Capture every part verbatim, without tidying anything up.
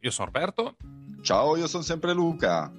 Io sono Roberto. Ciao, io sono sempre Luca.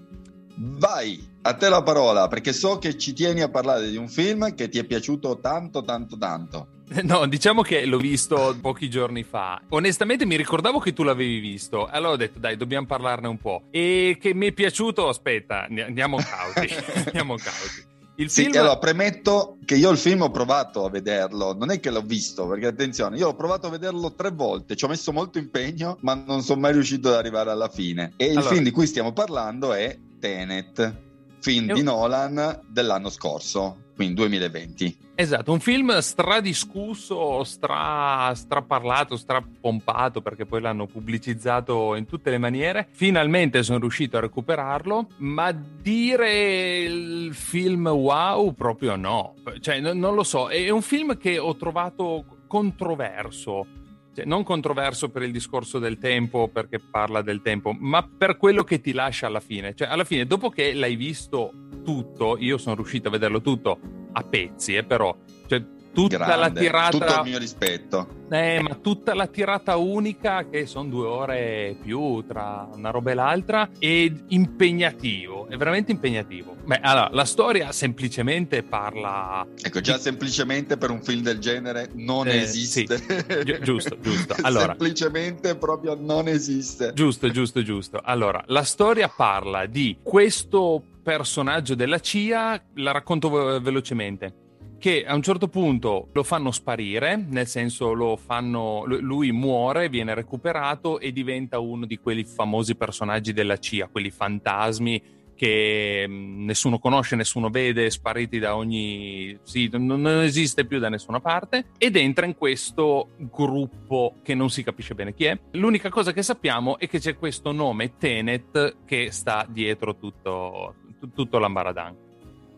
Vai, a te la parola, perché so che ci tieni a parlare di un film che ti è piaciuto tanto, tanto, tanto. No, diciamo che l'ho visto pochi giorni fa. Onestamente mi ricordavo che tu l'avevi visto. Allora ho detto, dai, dobbiamo parlarne un po'. E che mi è piaciuto, aspetta, andiamo cauti. Andiamo cauti. Il sì, film... allora premetto che io il film ho provato a vederlo, non è che l'ho visto, perché attenzione, io ho provato a vederlo tre volte, ci ho messo molto impegno, ma non sono mai riuscito ad arrivare alla fine. E allora, il film di cui stiamo parlando è Tenet, film io... di Nolan dell'anno scorso, quindi duemilaventi. Esatto, un film stradiscusso, stra straparlato, strapompato, perché poi l'hanno pubblicizzato in tutte le maniere. Finalmente sono riuscito a recuperarlo, ma dire il film wow proprio no. Cioè, no, non lo so, è un film che ho trovato controverso. Cioè, non controverso per il discorso del tempo, perché parla del tempo, ma per quello che ti lascia alla fine. Cioè, alla fine, dopo che l'hai visto tutto, io sono riuscito a vederlo tutto a pezzi, eh, però cioè tutta grande, la tirata, tutto il mio rispetto, eh, ma tutta la tirata unica che sono due ore più tra una roba e l'altra, è impegnativo, è veramente impegnativo. Beh, allora la storia semplicemente parla, ecco, già di... semplicemente per un film del genere non eh, esiste, sì. Gi- giusto giusto allora semplicemente proprio non esiste, giusto giusto giusto allora la storia parla di questo personaggio della C I A, la racconto velocemente, che a un certo punto lo fanno sparire, nel senso lo fanno, lui muore, viene recuperato e diventa uno di quelli famosi personaggi della C I A, quelli fantasmi che nessuno conosce, nessuno vede, spariti da ogni... sì, non esiste più da nessuna parte, ed entra in questo gruppo che non si capisce bene chi è. L'unica cosa che sappiamo è che c'è questo nome Tenet che sta dietro tutto... tutto l'ambaradan,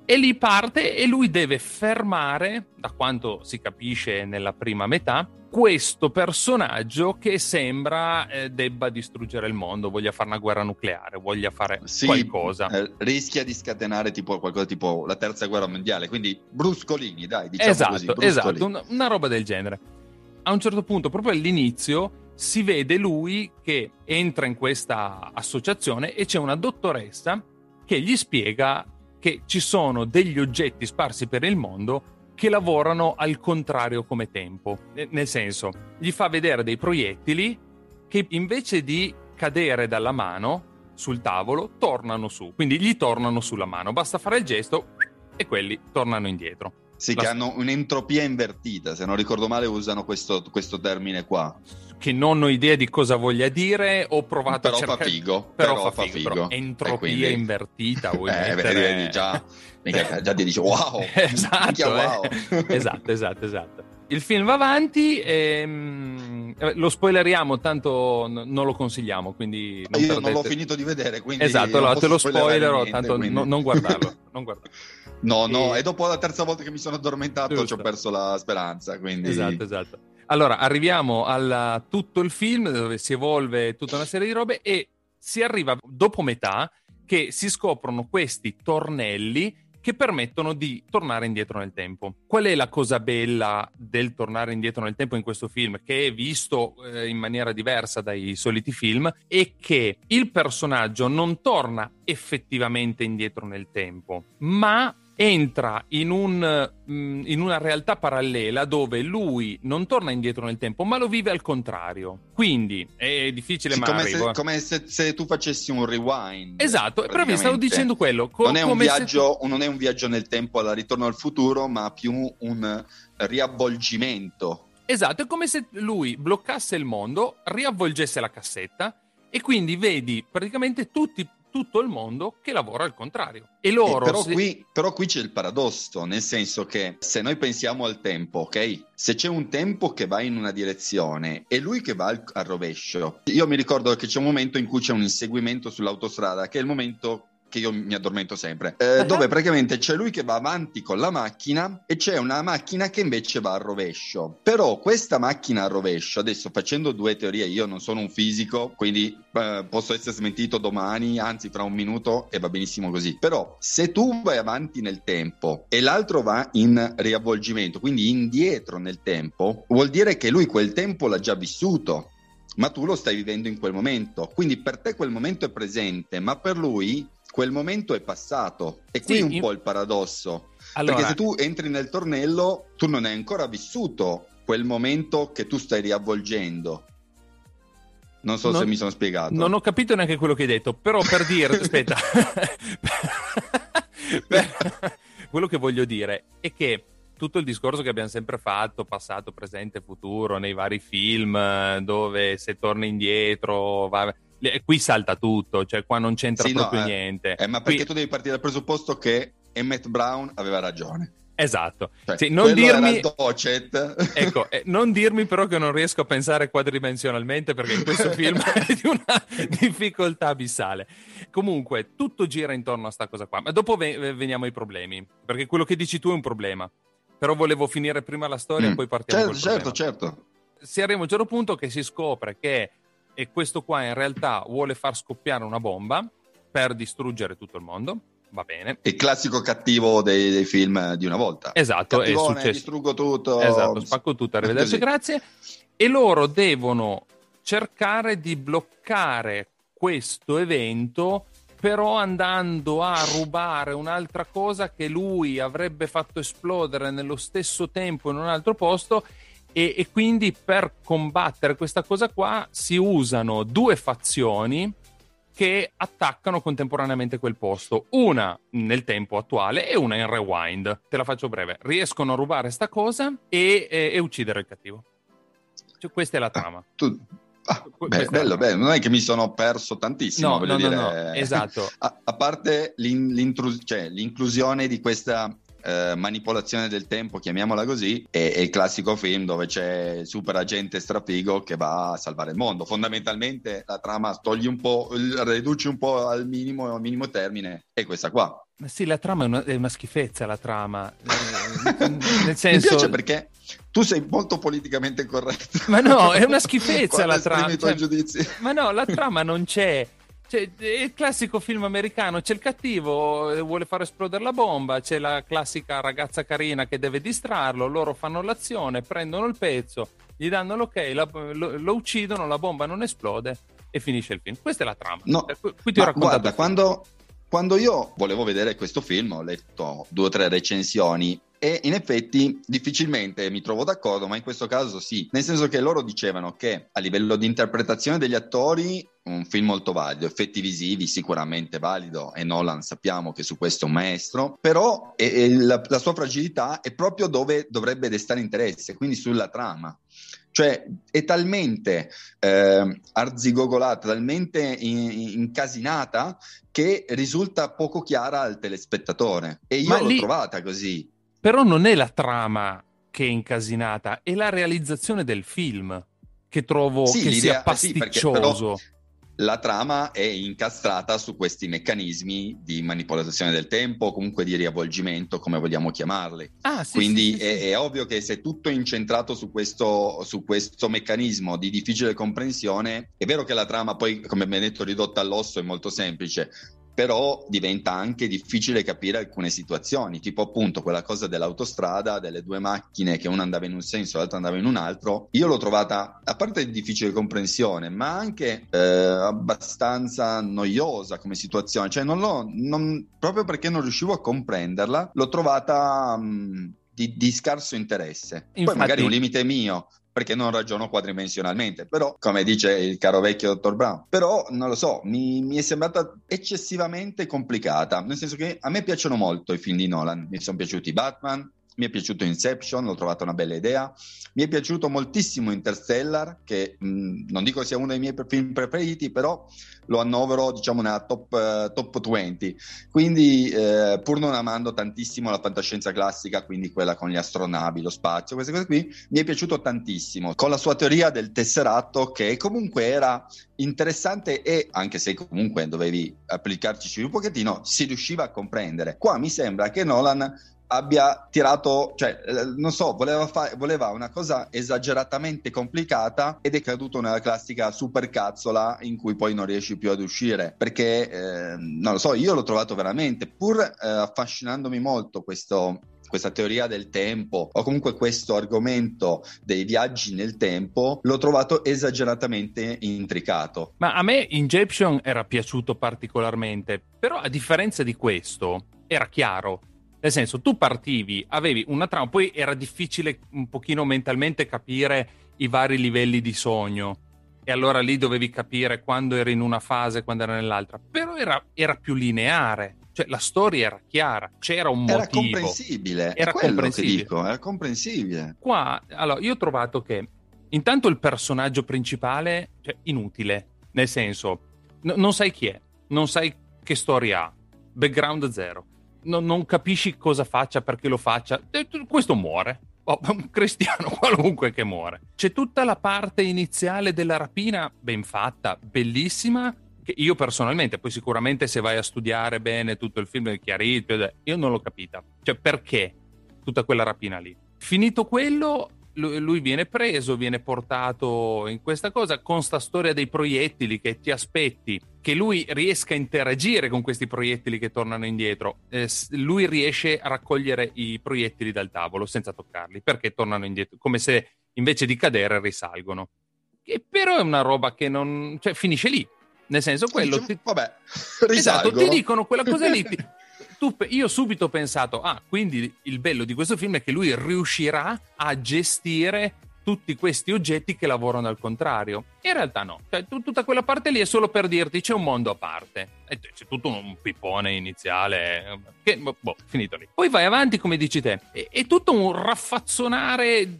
e lì parte e lui deve fermare, da quanto si capisce nella prima metà, questo personaggio che sembra eh, debba distruggere il mondo, voglia fare una guerra nucleare, voglia fare sì, qualcosa eh, rischia di scatenare tipo qualcosa tipo la terza guerra mondiale, quindi bruscolini, dai, diciamo, esatto, così, bruscolini. Esatto, una, una roba del genere. A un certo punto, proprio all'inizio, si vede lui che entra in questa associazione e c'è una dottoressa che gli spiega che ci sono degli oggetti sparsi per il mondo che lavorano al contrario come tempo. Nel senso, gli fa vedere dei proiettili che invece di cadere dalla mano sul tavolo, tornano su. Quindi gli tornano sulla mano. Basta fare il gesto e quelli tornano indietro. Sì, La... che hanno un'entropia invertita. Se non ricordo male usano questo, questo termine qua. Che non ho idea di cosa voglia dire, ho provato però a cercare... Fa figo, però, però fa figo, però entropia quindi... invertita vuoi eh, mettere... vedi, già, mica, già ti dici wow, esatto, mica, wow. Eh. esatto, esatto, esatto. Il film va avanti, ehm, lo spoileriamo, tanto n- non lo consigliamo, quindi... Non io perdete... non l'ho finito di vedere, quindi... Esatto, allora te lo spoilerò, niente, tanto quindi... non, non guardarlo, non guardarlo. No, no, e... è dopo la terza volta che mi sono addormentato, giusto, ci ho perso la speranza, quindi... Esatto, esatto. Allora, arriviamo a tutto il film, dove si evolve tutta una serie di robe e si arriva dopo metà che si scoprono questi tornelli che permettono di tornare indietro nel tempo. Qual è la cosa bella del tornare indietro nel tempo in questo film, che è visto eh, in maniera diversa dai soliti film, è che il personaggio non torna effettivamente indietro nel tempo, ma entra in un in una realtà parallela dove lui non torna indietro nel tempo, ma lo vive al contrario. Quindi è difficile, sì, ma come, se, come se, se tu facessi un rewind. Esatto, però vi stavo dicendo quello. Co- non, è un viaggio, tu... non è un viaggio nel tempo alla Ritorno al futuro, ma più un riavvolgimento. Esatto, è come se lui bloccasse il mondo, riavvolgesse la cassetta e quindi vedi praticamente tutti tutto il mondo che lavora al contrario. E loro eh, però, se... qui, però qui c'è il paradosso, nel senso che se noi pensiamo al tempo, ok? Se c'è un tempo che va in una direzione e lui che va al, al rovescio. Io mi ricordo che c'è un momento in cui c'è un inseguimento sull'autostrada, che è il momento che io mi addormento sempre, eh, dove praticamente c'è lui che va avanti con la macchina e c'è una macchina che invece va al rovescio. Però questa macchina al rovescio, adesso facendo due teorie, io non sono un fisico, quindi eh, posso essere smentito domani, anzi fra un minuto, e va benissimo così. Però se tu vai avanti nel tempo e l'altro va in riavvolgimento, quindi indietro nel tempo, vuol dire che lui quel tempo l'ha già vissuto, ma tu lo stai vivendo in quel momento. Quindi per te quel momento è presente, ma per lui quel momento è passato. E qui sì, un in... po' il paradosso. Allora... Perché se tu entri nel tornello, tu non hai ancora vissuto quel momento che tu stai riavvolgendo. Non so non... se mi sono spiegato. Non ho capito neanche quello che hai detto, però per dire... aspetta. per... Quello che voglio dire è che tutto il discorso che abbiamo sempre fatto, passato, presente, futuro, nei vari film, dove se torni indietro... va... qui salta tutto, cioè qua non c'entra sì, proprio no, eh, niente eh, ma perché qui... tu devi partire dal presupposto che Emmett Brown aveva ragione. Esatto, cioè, sì, non dirmi ecco, eh, non dirmi però che non riesco a pensare quadridimensionalmente, perché in questo film è di una difficoltà abissale. Comunque tutto gira intorno a sta cosa qua, ma dopo ve- veniamo ai problemi, perché quello che dici tu è un problema, però volevo finire prima la storia mm. e poi partiamo certo, col certo, certo. Si arriva a un certo punto che si scopre che e questo qua in realtà vuole far scoppiare una bomba per distruggere tutto il mondo, va bene. Il classico cattivo dei, dei film di una volta. Esatto. Cattivone, è successo. Distruggo tutto. Esatto, spacco tutto, arrivederci, grazie. E loro devono cercare di bloccare questo evento, però andando a rubare un'altra cosa che lui avrebbe fatto esplodere nello stesso tempo in un altro posto. E, e quindi per combattere questa cosa qua si usano due fazioni che attaccano contemporaneamente quel posto, una nel tempo attuale e una in rewind. Te la faccio breve, riescono a rubare sta cosa e, e, e uccidere il cattivo, cioè, questa è la trama. Ah, tu... ah, beh, bello, trama. Bello, non è che mi sono perso tantissimo, no, voglio no, dire. No, no, esatto. a, a parte l'in, cioè, l'inclusione di questa... Uh, manipolazione del tempo, chiamiamola così, è, è il classico film dove c'è il super agente strafigo che va a salvare il mondo. Fondamentalmente la trama togli un po', riduci un po' al minimo, al minimo termine, è questa qua. Ma sì, la trama è una, è una schifezza, la trama. Nel senso... mi piace perché tu sei molto politicamente corretto. Ma no, è una schifezza la trama. Cioè, ma no, la trama non c'è. Cioè, è il classico film americano, c'è il cattivo, vuole far esplodere la bomba, c'è la classica ragazza carina che deve distrarlo, loro fanno l'azione, prendono il pezzo, gli danno l'ok, la, lo, lo uccidono, la bomba non esplode e finisce il film. Questa è la trama. No, qui ti ho raccontato. Guarda, quando, quando io volevo vedere questo film ho letto due o tre recensioni e in effetti difficilmente mi trovo d'accordo, ma in questo caso sì, nel senso che loro dicevano che a livello di interpretazione degli attori un film molto valido, effetti visivi sicuramente valido, e Nolan sappiamo che su questo è un maestro, però è, è la, la sua fragilità è proprio dove dovrebbe destare interesse, quindi sulla trama. Cioè è talmente eh, arzigogolata, talmente in, incasinata che risulta poco chiara al telespettatore, e io ma l'ho lì... trovata così. Però non è la trama che è incasinata, è la realizzazione del film che trovo sì, che sia pasticcioso. Sì, la trama è incastrata su questi meccanismi di manipolazione del tempo, comunque di riavvolgimento, come vogliamo chiamarli. Ah, sì, quindi sì, sì, è, sì. È ovvio che se tutto è incentrato su questo, su questo meccanismo di difficile comprensione, è vero che la trama poi, come ben detto, ridotta all'osso è molto semplice, però diventa anche difficile capire alcune situazioni, tipo appunto quella cosa dell'autostrada, delle due macchine che una andava in un senso e l'altra andava in un altro. Io l'ho trovata, a parte di difficile comprensione, ma anche eh, abbastanza noiosa come situazione, cioè non l'ho, non, proprio perché non riuscivo a comprenderla, l'ho trovata mh, di, di scarso interesse. Infatti... Poi magari un limite mio, perché non ragiono quadridimensionalmente, però come dice il caro vecchio dottor Brown, però non lo so, mi, mi è sembrata eccessivamente complicata, nel senso che a me piacciono molto i film di Nolan, mi sono piaciuti Batman, mi è piaciuto Inception, l'ho trovata una bella idea, mi è piaciuto moltissimo Interstellar, che mh, non dico sia uno dei miei film preferiti, però lo annovero diciamo nella top, uh, top venti, quindi eh, pur non amando tantissimo la fantascienza classica, quindi quella con gli astronavi, lo spazio, queste cose qui, mi è piaciuto tantissimo, con la sua teoria del tesseratto, che comunque era interessante e anche se comunque dovevi applicarci un pochettino, si riusciva a comprendere. Qua mi sembra che Nolan abbia tirato, cioè non so, voleva fare voleva una cosa esageratamente complicata ed è caduto nella classica supercazzola in cui poi non riesci più ad uscire, perché eh, non lo so, io l'ho trovato veramente, pur eh, affascinandomi molto questo questa teoria del tempo o comunque questo argomento dei viaggi nel tempo, l'ho trovato esageratamente intricato. Ma a me Inception era piaciuto particolarmente, però a differenza di questo era chiaro. Nel senso, tu partivi, avevi una trama, poi era difficile un pochino mentalmente capire i vari livelli di sogno e allora lì dovevi capire quando eri in una fase, quando era nell'altra, però era, era più lineare, cioè la storia era chiara, c'era un motivo. Era comprensibile, era comprensibile. Che dico, era comprensibile. Qua, allora, io ho trovato che intanto il personaggio principale, cioè, inutile, nel senso, n- non sai chi è, non sai che storia ha, background zero. Non, non capisci cosa faccia, perché lo faccia. Questo muore, oh, un cristiano qualunque che muore. C'è tutta la parte iniziale della rapina ben fatta, bellissima, che io personalmente, poi sicuramente se vai a studiare bene tutto il film è chiarito, io non l'ho capita, cioè perché tutta quella rapina lì. Finito quello, lui viene preso, viene portato in questa cosa con sta storia dei proiettili, che ti aspetti che lui riesca a interagire con questi proiettili che tornano indietro. Eh, lui riesce a raccogliere i proiettili dal tavolo senza toccarli, perché tornano indietro, come se invece di cadere risalgono. Che però è una roba che non... cioè finisce lì, nel senso quello... Dice, ti... Vabbè, risalgono. Esatto, ti dicono quella cosa lì. Ti... Tu, io subito ho pensato, ah, quindi il bello di questo film è che lui riuscirà a gestire tutti questi oggetti che lavorano al contrario. In realtà no, cioè, tu, tutta quella parte lì è solo per dirti c'è un mondo a parte. E c'è tutto un pippone iniziale, che, boh, finito lì. Poi vai avanti, come dici te, è, è tutto un raffazzonare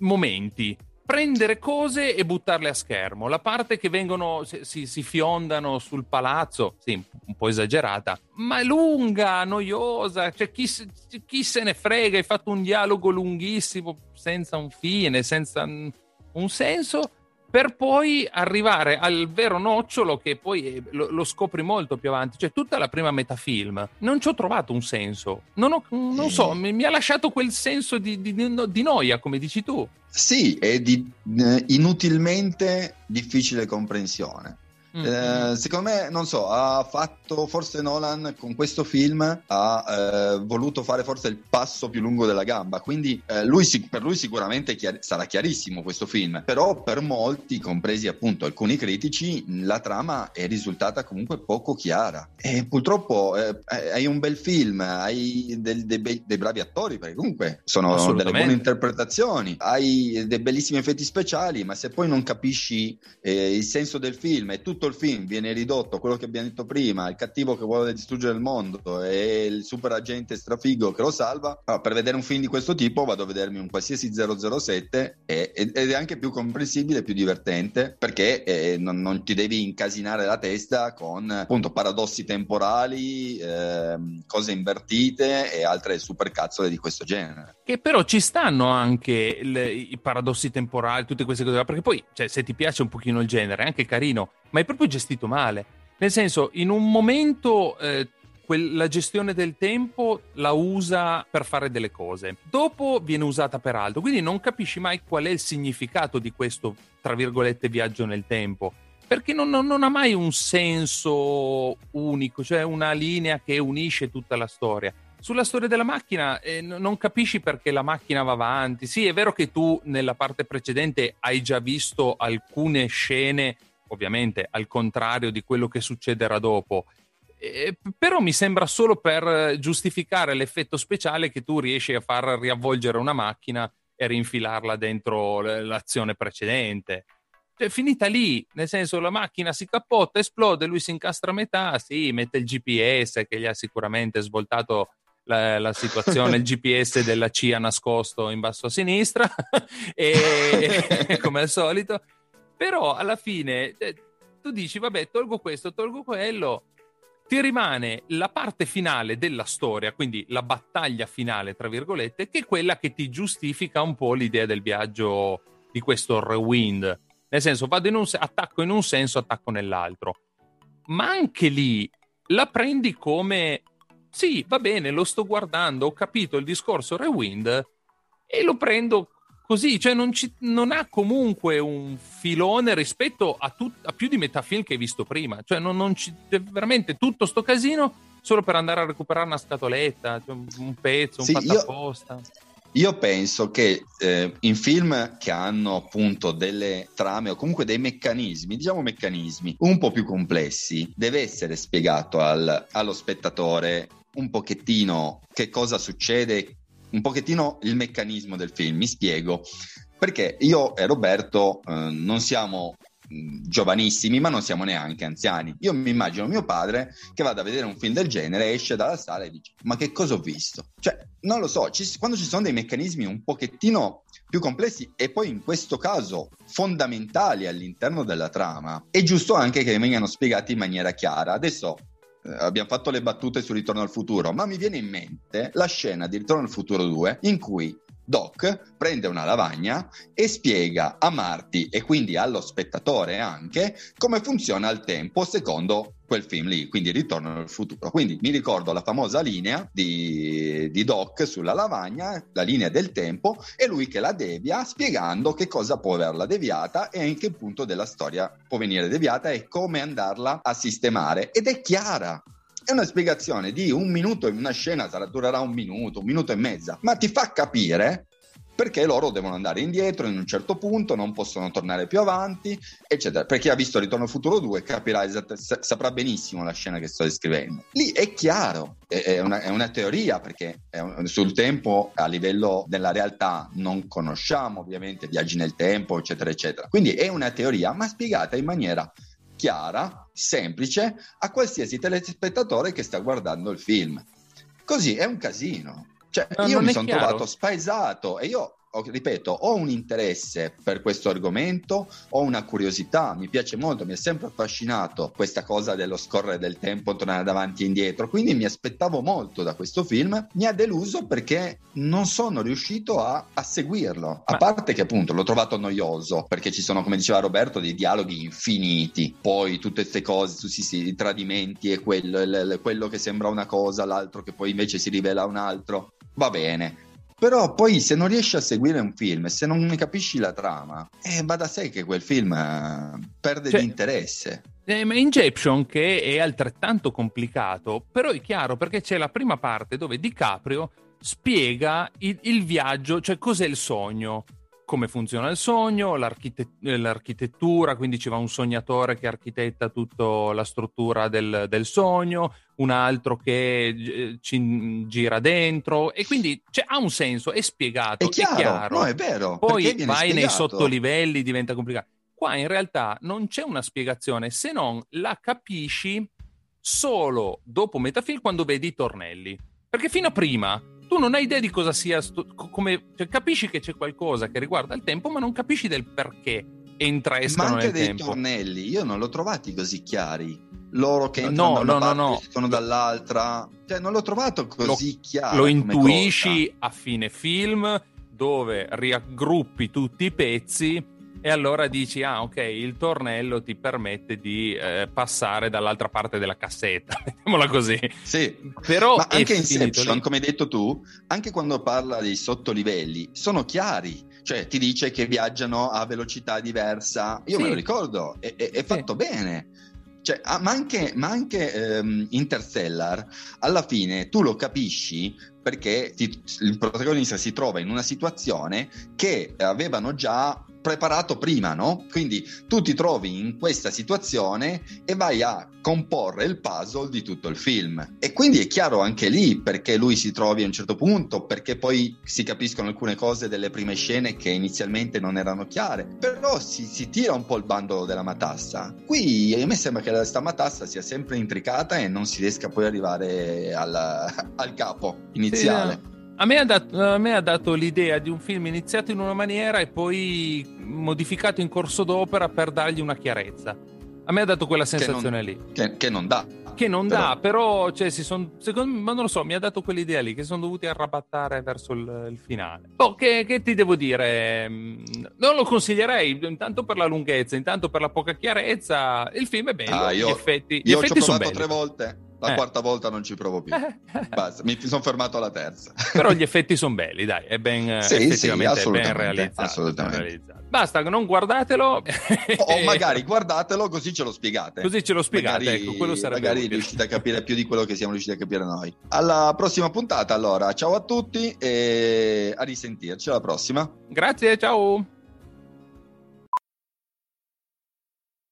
momenti. Prendere cose e buttarle a schermo. La parte che vengono si, si fiondano sul palazzo, sì, un po' esagerata, ma è lunga, noiosa, cioè chi, chi se ne frega, hai fatto un dialogo lunghissimo senza un fine, senza un senso, per poi arrivare al vero nocciolo che poi lo, lo scopri molto più avanti. Cioè tutta la prima metafilm non ci ho trovato un senso, non, ho, non so, mi, mi ha lasciato quel senso di, di, di noia, come dici tu. Sì, è di inutilmente difficile comprensione. Mm-hmm. Eh, secondo me, non so, ha fatto forse Nolan con questo film, ha eh, voluto fare forse il passo più lungo della gamba, quindi eh, lui, per lui sicuramente chiar- sarà chiarissimo questo film, però per molti, compresi appunto alcuni critici, la trama è risultata comunque poco chiara e purtroppo eh, hai un bel film, hai del, dei, be- dei bravi attori, perché comunque sono delle buone interpretazioni, hai dei bellissimi effetti speciali, ma se poi non capisci eh, il senso del film e tutto il film viene ridotto, quello che abbiamo detto prima, il cattivo che vuole distruggere il mondo e il super agente strafigo che lo salva, allora, per vedere un film di questo tipo vado a vedermi un qualsiasi zero zero sette e, ed è anche più comprensibile, più divertente, perché eh, non, non ti devi incasinare la testa con appunto paradossi temporali, eh, cose invertite e altre supercazzole di questo genere, che però ci stanno anche le, i paradossi temporali, tutte queste cose, perché poi cioè, se ti piace un pochino il genere è anche carino, ma è proprio gestito male, nel senso in un momento eh, quel, la gestione del tempo la usa per fare delle cose, dopo viene usata per altro, quindi non capisci mai qual è il significato di questo tra virgolette viaggio nel tempo, perché non, non, non ha mai un senso unico, cioè una linea che unisce tutta la storia. Sulla storia della macchina eh, non capisci perché la macchina va avanti. Sì, è vero che tu nella parte precedente hai già visto alcune scene, ovviamente al contrario di quello che succederà dopo, eh, però mi sembra solo per giustificare l'effetto speciale che tu riesci a far riavvolgere una macchina e rinfilarla dentro l'azione precedente. Cioè, finita lì, nel senso, la macchina si cappotta, esplode, lui si incastra a metà, sì, mette il G P S che gli ha sicuramente svoltato la, la situazione, il G P S della C I A nascosto in basso a sinistra e come al solito, però alla fine eh, tu dici vabbè, tolgo questo, tolgo quello, ti rimane la parte finale della storia, quindi la battaglia finale tra virgolette, che è quella che ti giustifica un po' l'idea del viaggio di questo rewind. Nel senso, vado in un, attacco in un senso, attacco nell'altro. Ma anche lì la prendi come, sì, va bene, lo sto guardando, ho capito il discorso rewind e lo prendo così. Cioè non, ci, non ha comunque un filone rispetto a, tut, a più di metà film che hai visto prima. Cioè non, non ci, è veramente tutto sto casino solo per andare a recuperare una scatoletta, cioè un pezzo, un sì, fatto io... apposta. Io penso che eh, in film che hanno appunto delle trame o comunque dei meccanismi, diciamo meccanismi un po' più complessi, deve essere spiegato al, allo spettatore un pochettino che cosa succede, un pochettino il meccanismo del film. Mi spiego, perché io e Roberto eh, non siamo giovanissimi ma non siamo neanche anziani. Io mi immagino mio padre che vada a vedere un film del genere, esce dalla sala e dice ma che cosa ho visto? Cioè non lo so, ci, quando ci sono dei meccanismi un pochettino più complessi e poi in questo caso fondamentali all'interno della trama, è giusto anche che vengano spiegati in maniera chiara. Adesso abbiamo fatto le battute su Ritorno al futuro, ma mi viene in mente la scena di Ritorno al futuro due in cui Doc prende una lavagna e spiega a Marty e quindi allo spettatore anche come funziona il tempo secondo quel film lì, quindi Ritorno al futuro. Quindi mi ricordo la famosa linea di, di Doc sulla lavagna, la linea del tempo, e lui che la devia spiegando che cosa può averla deviata e in che punto della storia può venire deviata e come andarla a sistemare, ed è chiara. È una spiegazione di un minuto, in una scena sarà, durerà un minuto, un minuto e mezza, ma ti fa capire perché loro devono andare indietro in un certo punto, non possono tornare più avanti, eccetera. Per chi ha visto Ritorno al futuro due capirà esatt- saprà benissimo la scena che sto descrivendo. Lì è chiaro, è una, è una teoria, perché è un, sul tempo a livello della realtà non conosciamo ovviamente viaggi nel tempo, eccetera, eccetera. Quindi è una teoria, ma spiegata in maniera chiara, semplice, a qualsiasi telespettatore che sta guardando il film. Così è un casino. Cioè, no, io mi sono trovato spaesato e io, ripeto, ho un interesse per questo argomento, ho una curiosità, mi piace molto, mi è sempre affascinato questa cosa dello scorrere del tempo, tornare davanti e indietro, quindi mi aspettavo molto da questo film. Mi ha deluso perché non sono riuscito a, a seguirlo, a Ma... parte che appunto l'ho trovato noioso, perché ci sono, come diceva Roberto, dei dialoghi infiniti, poi tutte queste cose, sì, sì, i tradimenti e quello, il, quello che sembra una cosa, l'altro che poi invece si rivela un altro, va bene. Però poi se non riesci a seguire un film, se non ne capisci la trama, eh, va da sé che quel film perde cioè, di interesse. Eh, ma Inception, che è altrettanto complicato, però è chiaro perché c'è la prima parte dove DiCaprio spiega il, il viaggio, cioè cos'è il sogno, come funziona il sogno, l'archite- l'architettura, quindi ci va un sognatore che architetta tutta la struttura del, del sogno, un altro che eh, ci gira dentro, e quindi cioè, ha un senso, è spiegato, è chiaro, è chiaro. No, è vero, poi vai spiegato nei sottolivelli, diventa complicato. Qua in realtà non c'è una spiegazione, se non la capisci solo dopo metà film, quando vedi i tornelli, perché fino a prima tu non hai idea di cosa sia, come, cioè, capisci che c'è qualcosa che riguarda il tempo, ma non capisci del perché entra e escono nel tempo. Ma anche dei tornelli, io non l'ho trovati così chiari. Loro che entrano no, da una no, parte no, no. sono dall'altra, cioè non l'ho trovato così lo, chiaro. Lo intuisci cosa. A fine film, dove raggruppi tutti i pezzi E allora dici, ah ok, il tornello ti permette di eh, passare dall'altra parte della cassetta, mettiamola così. Sì, però ma anche Inception, lì, come hai detto tu, anche quando parla dei sottolivelli, sono chiari. Cioè ti dice che viaggiano a velocità diversa, io sì. me lo ricordo, è, è, è fatto sì. bene. Cioè, ma anche, ma anche ehm, Interstellar, alla fine tu lo capisci perché ti, il protagonista si trova in una situazione che avevano già preparato prima, no? Quindi tu ti trovi in questa situazione e vai a comporre il puzzle di tutto il film. E quindi è chiaro anche lì perché lui si trovi a un certo punto, perché poi si capiscono alcune cose delle prime scene che inizialmente non erano chiare, però si, si tira un po' il bandolo della matassa. Qui a me sembra che questa matassa sia sempre intricata e non si riesca poi ad arrivare alla, al capo iniziale. Sì. A me, ha dato, a me ha dato l'idea di un film iniziato in una maniera e poi modificato in corso d'opera per dargli una chiarezza. A me ha dato quella sensazione che non, lì. Che, che non dà. Che non però. dà, però cioè, si son, secondo me, ma non lo so, mi ha dato quell'idea lì, che sono dovuti arrabattare verso il, il finale. Oh, che, che ti devo dire? Non lo consiglierei, intanto per la lunghezza, intanto per la poca chiarezza. Il film è bello, ah, io, gli effetti, gli io effetti sono belli. Io ci ho provato tre volte. La eh. quarta volta non ci provo più. Basta, mi sono fermato alla terza. Però gli effetti sono belli, dai, è ben sì, effettivamente sì, è ben realizzato. Assolutamente. Realizzato. Basta, non guardatelo. O magari guardatelo così ce lo spiegate. Così ce lo spiegate, magari, ecco, quello sarebbe magari utile. Riuscite a capire più di quello che siamo riusciti a capire noi. Alla prossima puntata, allora. Ciao a tutti e a risentirci alla prossima. Grazie, ciao.